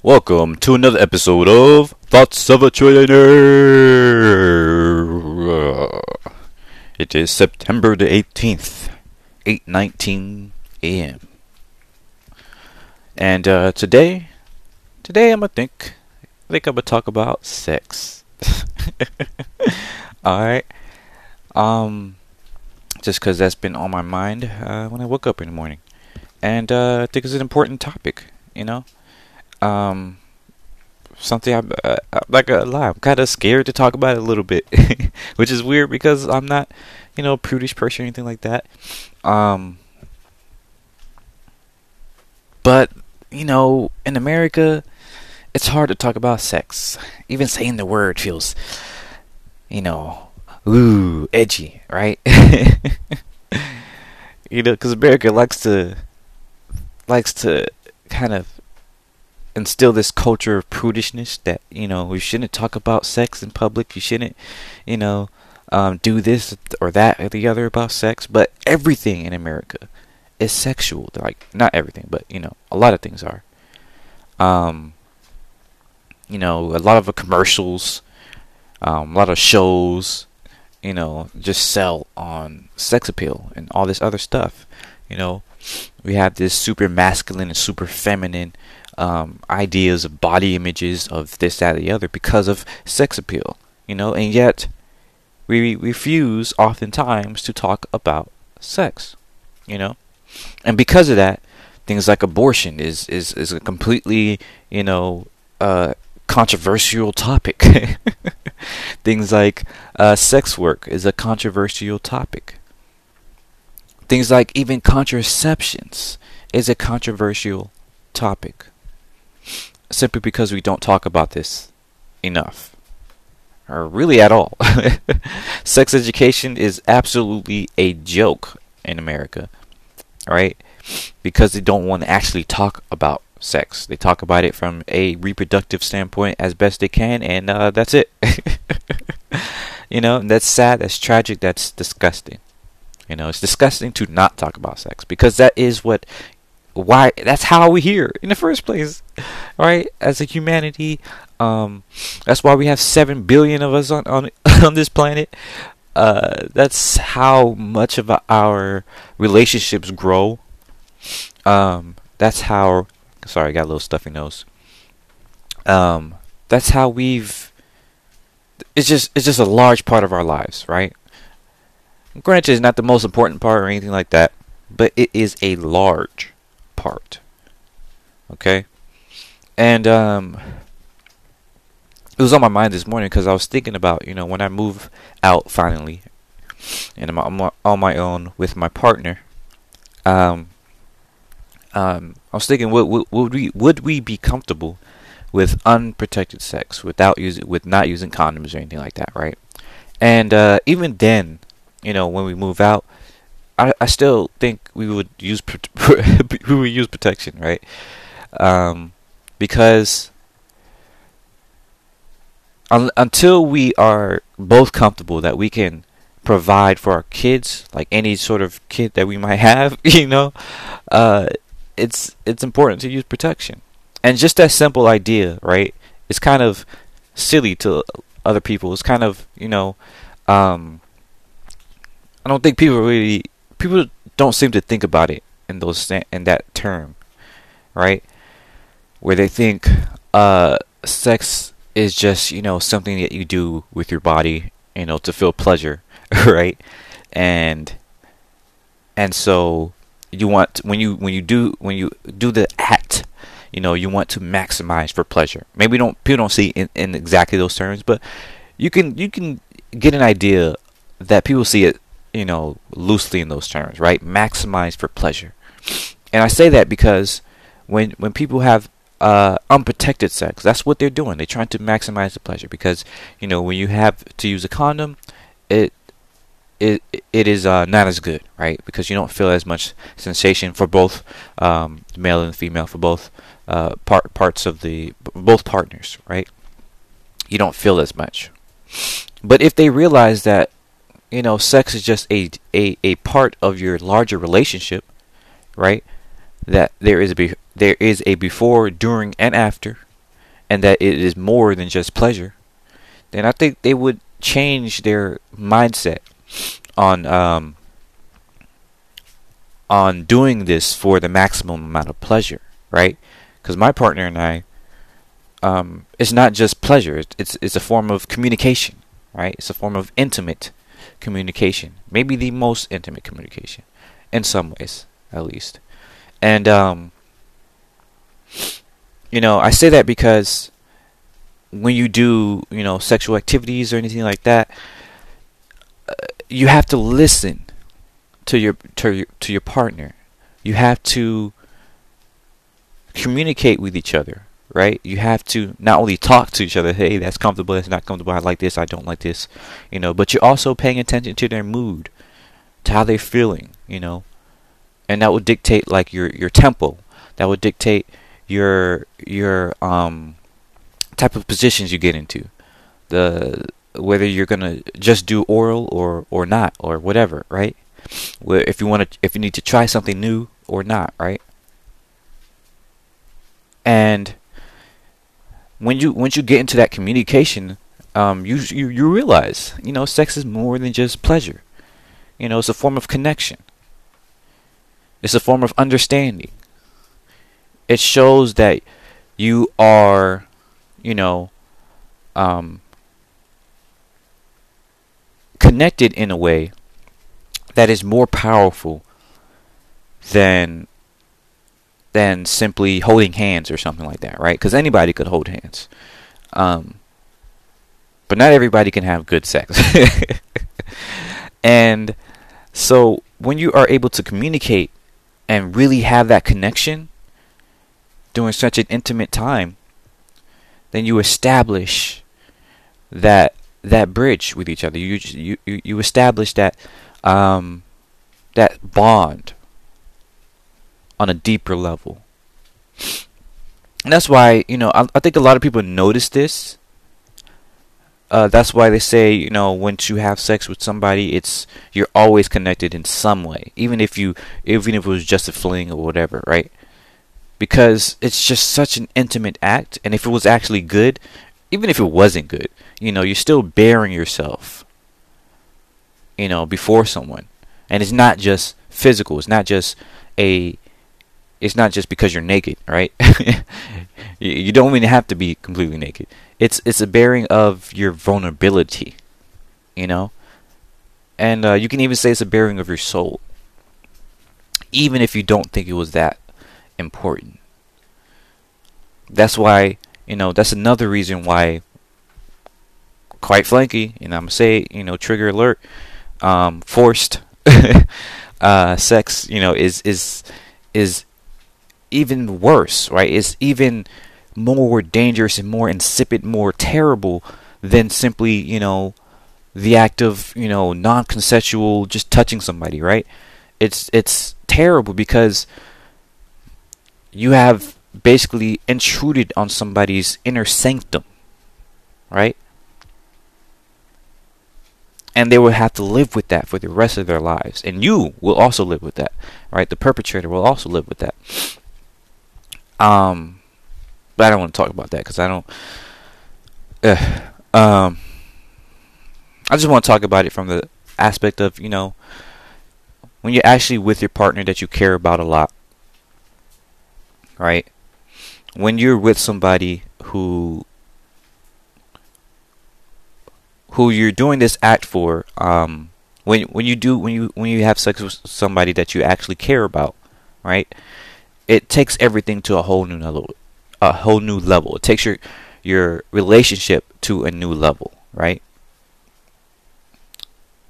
Welcome to another episode of Thoughts of a Trillionaire. It is September the 18th, 8:19 a.m. And today I think I'm gonna talk about sex. All right. Just because that's been on my mind when I woke up in the morning, and I think it's an important topic. You know. Something I'm not gonna lie, I'm kind of scared to talk about it a little bit, which is weird because I'm not, a prudish person or anything like that. But in America, it's hard to talk about sex. Even saying the word feels, ooh, edgy, right? Because America likes to kind of instill this culture of prudishness that we shouldn't talk about sex in public, you shouldn't do this or that or the other about sex. But everything in America is sexual. Like, not everything, but a lot of things are. A lot of commercials, a lot of shows just sell on sex appeal and all this other stuff. We have this super masculine and super feminine ideas of body images of this, that, or the other because of sex appeal, and yet we refuse oftentimes to talk about sex, and because of that, things like abortion is a completely controversial topic. Things like sex work is a controversial topic. Things like even contraceptions is a controversial topic. Simply because we don't talk about this enough, or really at all. Sex education is absolutely a joke in America, right? Because they don't want to actually talk about sex. They talk about it from a reproductive standpoint as best they can, and that's it. That's sad, that's tragic, that's disgusting. It's disgusting to not talk about sex, because that is why that's how we're here in the first place, right? As a humanity, that's why we have 7 billion of us on this planet. That's how much of our relationships grow. That's how. Sorry, I got a little stuffy nose. That's how we've. It's just a large part of our lives, right? Granted, it's not the most important part or anything like that, but it is a large part. Okay, and it was on my mind this morning because I was thinking about when I move out finally, and I'm on my own with my partner. I was thinking, would we be comfortable with unprotected sex without using condoms or anything like that, right? And even then, when we move out, I still think we would use protection, right? Because until we are both comfortable that we can provide for our kids, like any sort of kid that we might have, it's important to use protection. And just that simple idea, right? It's kind of silly to other people. It's kind of I don't think people don't seem to think about it in that term, right? Where they think sex is just something that you do with your body, to feel pleasure, right? And so you want when you do the act, you want to maximize for pleasure. Maybe people don't see in exactly those terms, but you can get an idea that people see it loosely in those terms, right? Maximize for pleasure. And I say that because when people have unprotected sex, that's what they're doing. They're trying to maximize the pleasure, because when you have to use a condom, it is not as good, right? Because you don't feel as much sensation for both male and female, for both parts of both partners, right? You don't feel as much. But if they realize that sex is just a part of your larger relationship, right? That there is a before, during, and after, and that it is more than just pleasure, then I think they would change their mindset on doing this for the maximum amount of pleasure, right? Because my partner and I, it's not just pleasure. It's a form of communication, right? It's a form of intimate communication, maybe the most intimate communication in some ways, at least. And, you know, I say that because when you do, you know, sexual activities or anything like that, you have to listen to your partner. You have to communicate with each other, right? You have to not only talk to each other, hey, that's comfortable, that's not comfortable, I like this, I don't like this, you know, but you're also paying attention to their mood, to how they're feeling, you know, and that would dictate like your tempo, that would dictate your type of positions you get into, whether you're gonna just do oral or not or whatever, right? Well, if you need to try something new or not, right? And once you get into that communication, you realize, you know, sex is more than just pleasure. You know, it's a form of connection. It's a form of understanding. It shows that you are, you know, connected in a way that is more powerful than simply holding hands or something like that, right? Because anybody could hold hands, but not everybody can have good sex. And so when you are able to communicate and really have that connection during such an intimate time, then you establish that bridge with each other. You establish that bond on a deeper level. And that's why, you know, I think a lot of people notice this. That's why they say, you know, once you have sex with somebody, you're always connected in some way, even if it was just a fling or whatever, right? Because it's just such an intimate act, and if it was actually good, even if it wasn't good, you know, you're still bearing yourself, you know, before someone. And it's not just physical. It's not just because you're naked, right? You don't even have to be completely naked. It's a bearing of your vulnerability, you know? And you can even say it's a bearing of your soul, even if you don't think it was that important. That's why, you know, that's another reason why, quite flanky, and I'm going to say, you know, trigger alert, forced sex, you know, is even worse, right? It's even more dangerous and more insipid, more terrible than simply, you know, the act of, you know, non-consensual just touching somebody, right? It's terrible because you have basically intruded on somebody's inner sanctum, right? And they will have to live with that for the rest of their lives. And you will also live with that, right? The perpetrator will also live with that. But I don't want to talk about that because I don't... I just want to talk about it from the aspect of, you know, when you're actually with your partner that you care about a lot, right? When you're with somebody who you're doing this act for, when you have sex with somebody that you actually care about, right? It takes everything to a whole new level. It takes your relationship to a new level, right?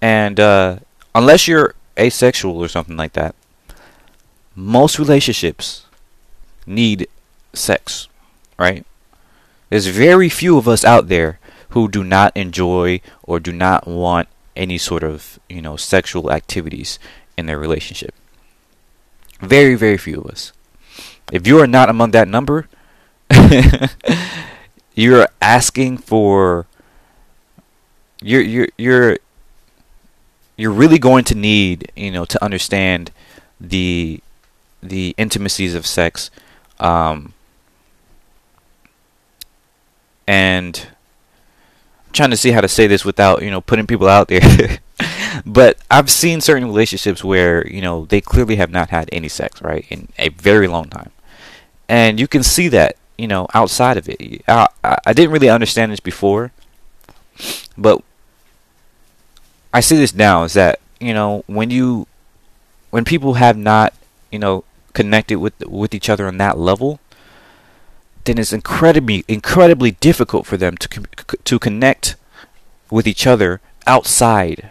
And unless you're asexual or something like that, most relationships need sex, right? There's very few of us out there who do not enjoy or do not want any sort of, you know, sexual activities in their relationship. Very, very few of us. If you are not among that number, you're asking for, you're really going to need, you know, to understand the intimacies of sex, and I'm trying to see how to say this without, putting people out there. But I've seen certain relationships where, they clearly have not had any sex, right, in a very long time. And you can see that, outside of it. I didn't really understand this before, but I see this now, is that, when people have not, connected with each other on that level, then it's incredibly difficult for them to connect with each other outside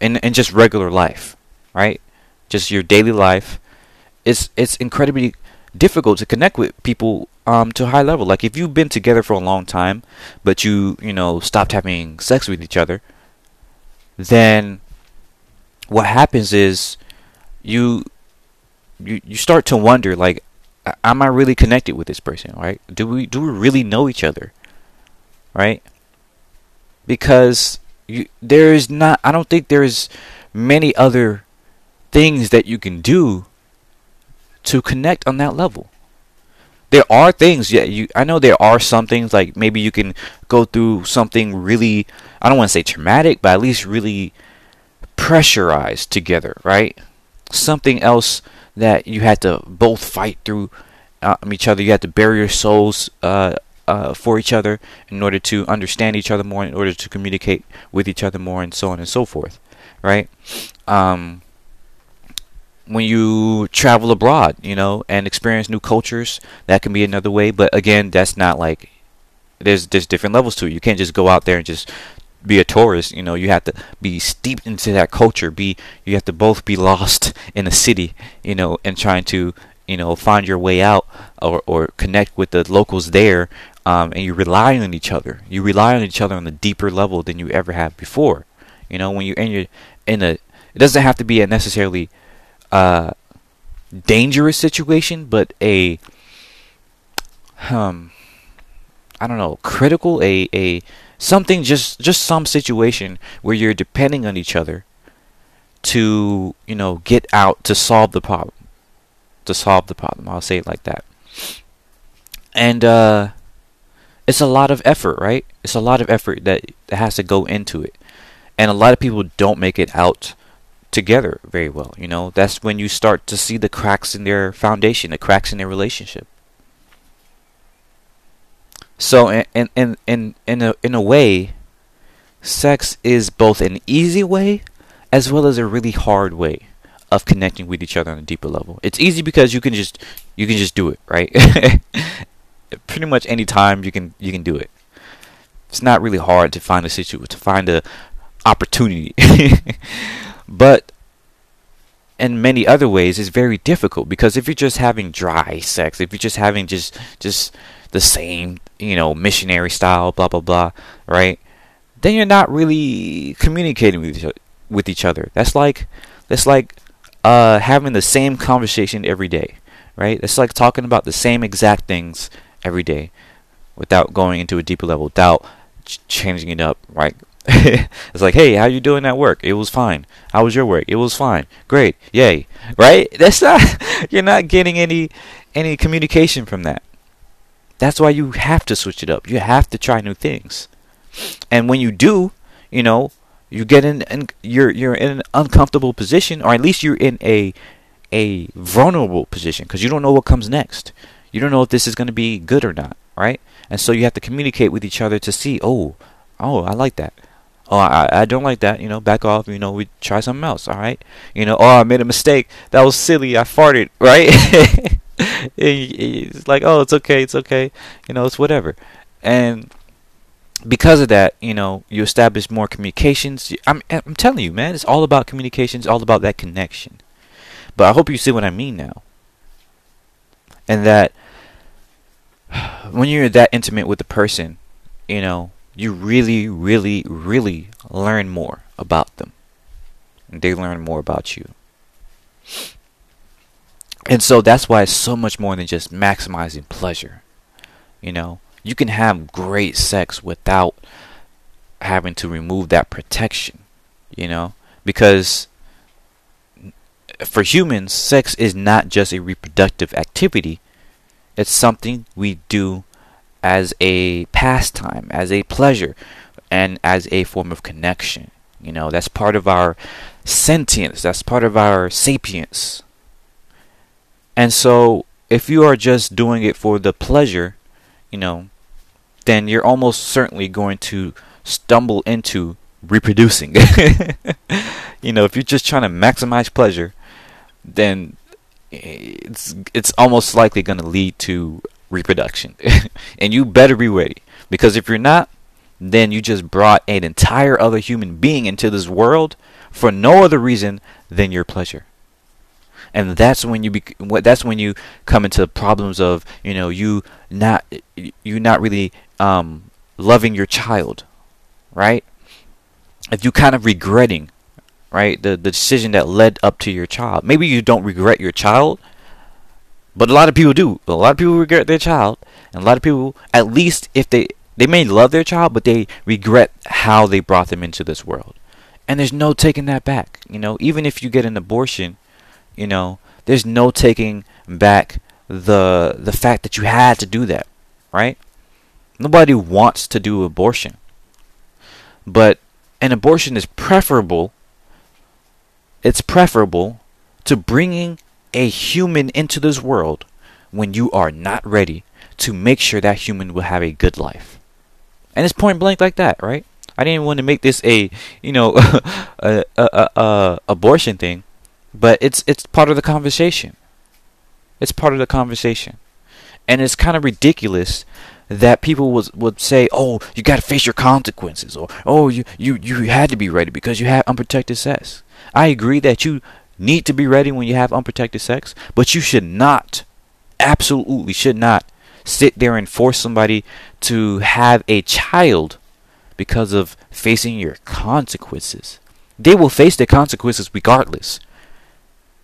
in just regular life, right? Just your daily life. It's incredibly difficult to connect with people to a high level. Like if you've been together for a long time, but you stopped having sex with each other, then what happens is you start to wonder, like, am I really connected with this person, right? Do we really know each other, right? Because I don't think there's many other things that you can do to connect on that level. There are things, I know there are some things, like maybe you can go through something really, I don't want to say traumatic, but at least really pressurized together, right? Something else that you had to both fight through each other. You had to bare your souls for each other in order to understand each other more, in order to communicate with each other more, and so on and so forth, right? When you travel abroad, and experience new cultures, that can be another way. But again, that's not like, there's different levels to it. You can't just go out there and just be a tourist. You have to be steeped into that culture. You have to both be lost in a city, and trying to, find your way out or connect with the locals there. And you rely on each other. You rely on each other on a deeper level than you ever have before. When you're in a, it doesn't have to be a necessarily dangerous situation, but a I don't know, critical, a something, just some situation where you're depending on each other to get out, to solve the problem. I'll say it like that. And it's a lot of effort, right? It's a lot of effort that has to go into it, and a lot of people don't make it out together very well. That's when you start to see the cracks in their foundation, the cracks in their relationship. So in a way, sex is both an easy way as well as a really hard way of connecting with each other on a deeper level. It's easy because you can just do it, right? Pretty much any time you can do it. It's not really hard to find a opportunity. But in many other ways, it's very difficult, because if you're just having dry sex, if you're just having just the same, missionary style, blah blah blah, right? Then you're not really communicating with each other. That's like having the same conversation every day, right? It's like talking about the same exact things every day, without going into a deeper level, without changing it up, right? It's like, hey, how you doing at work? It was fine. How was your work? It was fine. Great. Yay. Right? That's not, you're not getting any communication from that. That's why you have to switch it up. You have to try new things. And when you do, you get in, and you're in an uncomfortable position, or at least you're in a vulnerable position, because you don't know what comes next. You don't know if this is going to be good or not, right? And so you have to communicate with each other to see, oh, I like that. Oh, I don't like that, back off, we try something else, all right? Oh, I made a mistake. That was silly. I farted, right? It's like, oh, it's okay. It's whatever. And because of that, you establish more communications. I'm telling you, man, it's all about communications, all about that connection. But I hope you see what I mean now. And that when you're that intimate with a person, you really, really, really learn more about them, and they learn more about you. And so that's why it's so much more than just maximizing pleasure. You can have great sex without having to remove that protection, because for humans, sex is not just a reproductive activity. It's something we do as a pastime, as a pleasure, and as a form of connection. You know, that's part of our sentience. That's part of our sapience. And so if you are just doing it for the pleasure, you know, then you're almost certainly going to stumble into reproducing. You know, if you're just trying to maximize pleasure, then it's almost likely going to lead to reproduction. And you better be ready, because if you're not, then you just brought an entire other human being into this world for no other reason than your pleasure. And that's when you come into the problems of, you know, you not really loving your child, right? If you kind of regretting, right, the decision that led up to your child. Maybe you don't regret your child, but a lot of people do. A lot of people regret their child, and a lot of people, at least if they may love their child, but they regret how they brought them into this world. And there's no taking that back. You know, even if you get an abortion, you know, there's no taking back the fact that you had to do that, right? Nobody wants to do abortion, but an abortion is preferable. It's preferable to bringing a human into this world when you are not ready to make sure that human will have a good life. And it's point blank like that, right? I didn't want to make this a, you know, abortion thing. But it's part of the conversation. It's part of the conversation. And it's kind of ridiculous that people would say, oh, you got to face your consequences. Or, oh, you had to be ready because you have unprotected sex. I agree that you need to be ready when you have unprotected sex. But you should not, absolutely should not, sit there and force somebody to have a child because of facing your consequences. They will face their consequences regardless.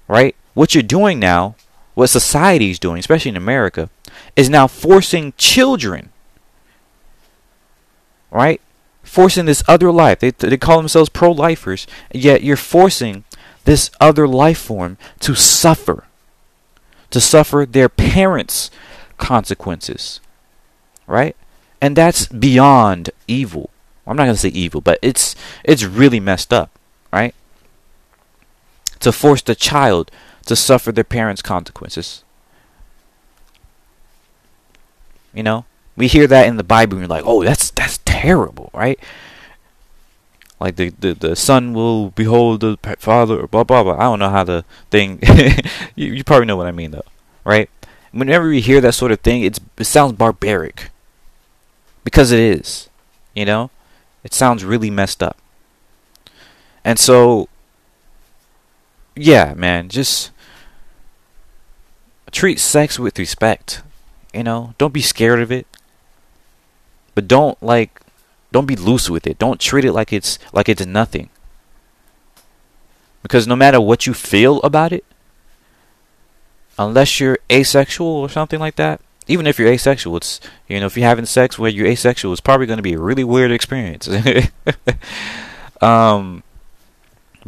Right? What you're doing now, what society is doing, especially in America, is now forcing children, right? Forcing this other life. They call themselves pro-lifers, yet you're forcing this other life form to suffer their parents' consequences, right? And that's beyond evil. I'm not going to say evil, but it's really messed up, right? To force the child to suffer their parents' consequences. You know, we hear that in the Bible, and we're like, "Oh, that's terrible," right? Like the son will behold the father, blah blah blah. I don't know how the thing. you probably know what I mean, though, right? Whenever we hear that sort of thing, it sounds barbaric, because it is. You know, it sounds really messed up, and so. Yeah, man, just treat sex with respect, you know, don't be scared of it, but don't be loose with it. Don't treat it like it's nothing, because no matter what you feel about it, unless you're asexual or something like that, even if you're asexual, it's, you know, if you're having sex where you're asexual, it's probably going to be a really weird experience. But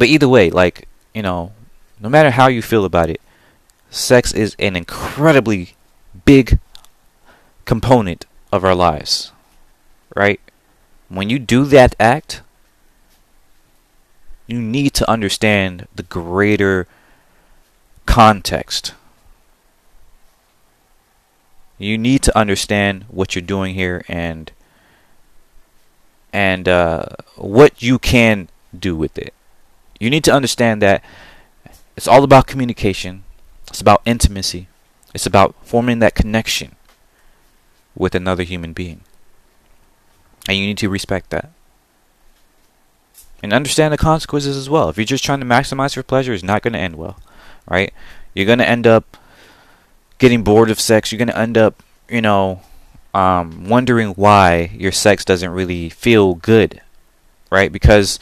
either way, like, you know, no matter how you feel about it, sex is an incredibly big component of our lives, right? When you do that act, you need to understand the greater context. You need to understand what you're doing here and what you can do with it. You need to understand that it's all about communication. It's about intimacy. It's about forming that connection with another human being. And you need to respect that. And understand the consequences as well. If you're just trying to maximize your pleasure, it's not going to end well. Right? You're going to end up getting bored of sex. You're going to end up, you know, wondering why your sex doesn't really feel good. Right? Because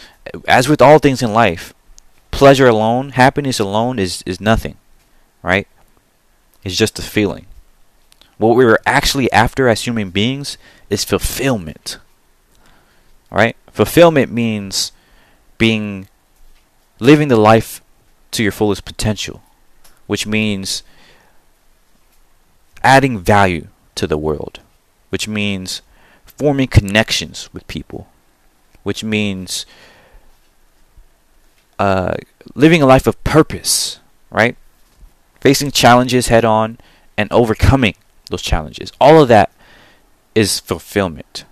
as with all things in life, pleasure alone, happiness alone is nothing, right? It's just a feeling. What we were actually after as human beings is fulfillment, right? Fulfillment means living the life to your fullest potential, which means adding value to the world, which means forming connections with people, which means living a life of purpose, right? Facing challenges head on and overcoming those challenges. All of that is fulfillment.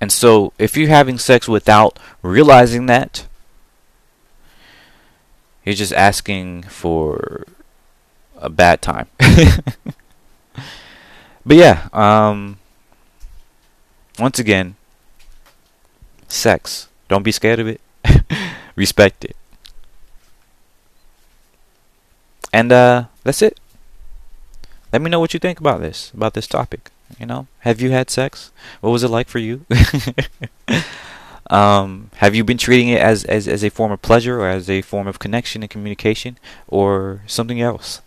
And so if you're having sex without realizing that, you're just asking for a bad time. But yeah, once again, sex. Don't be scared of it. Respect it. And that's it. Let me know what you think about this topic. You know, have you had sex? What was it like for you? Have you been treating it as a form of pleasure, or as a form of connection and communication, or something else?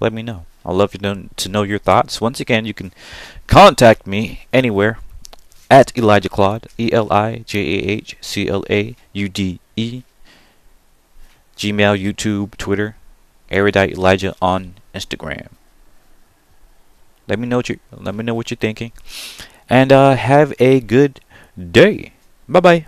Let me know. I'd love to know your thoughts. Once again, you can contact me anywhere at Elijah Claude, ElijahClaude, Gmail, YouTube, Twitter, Erudite Elijah on Instagram. Let me know what you're thinking, and have a good day. Bye bye.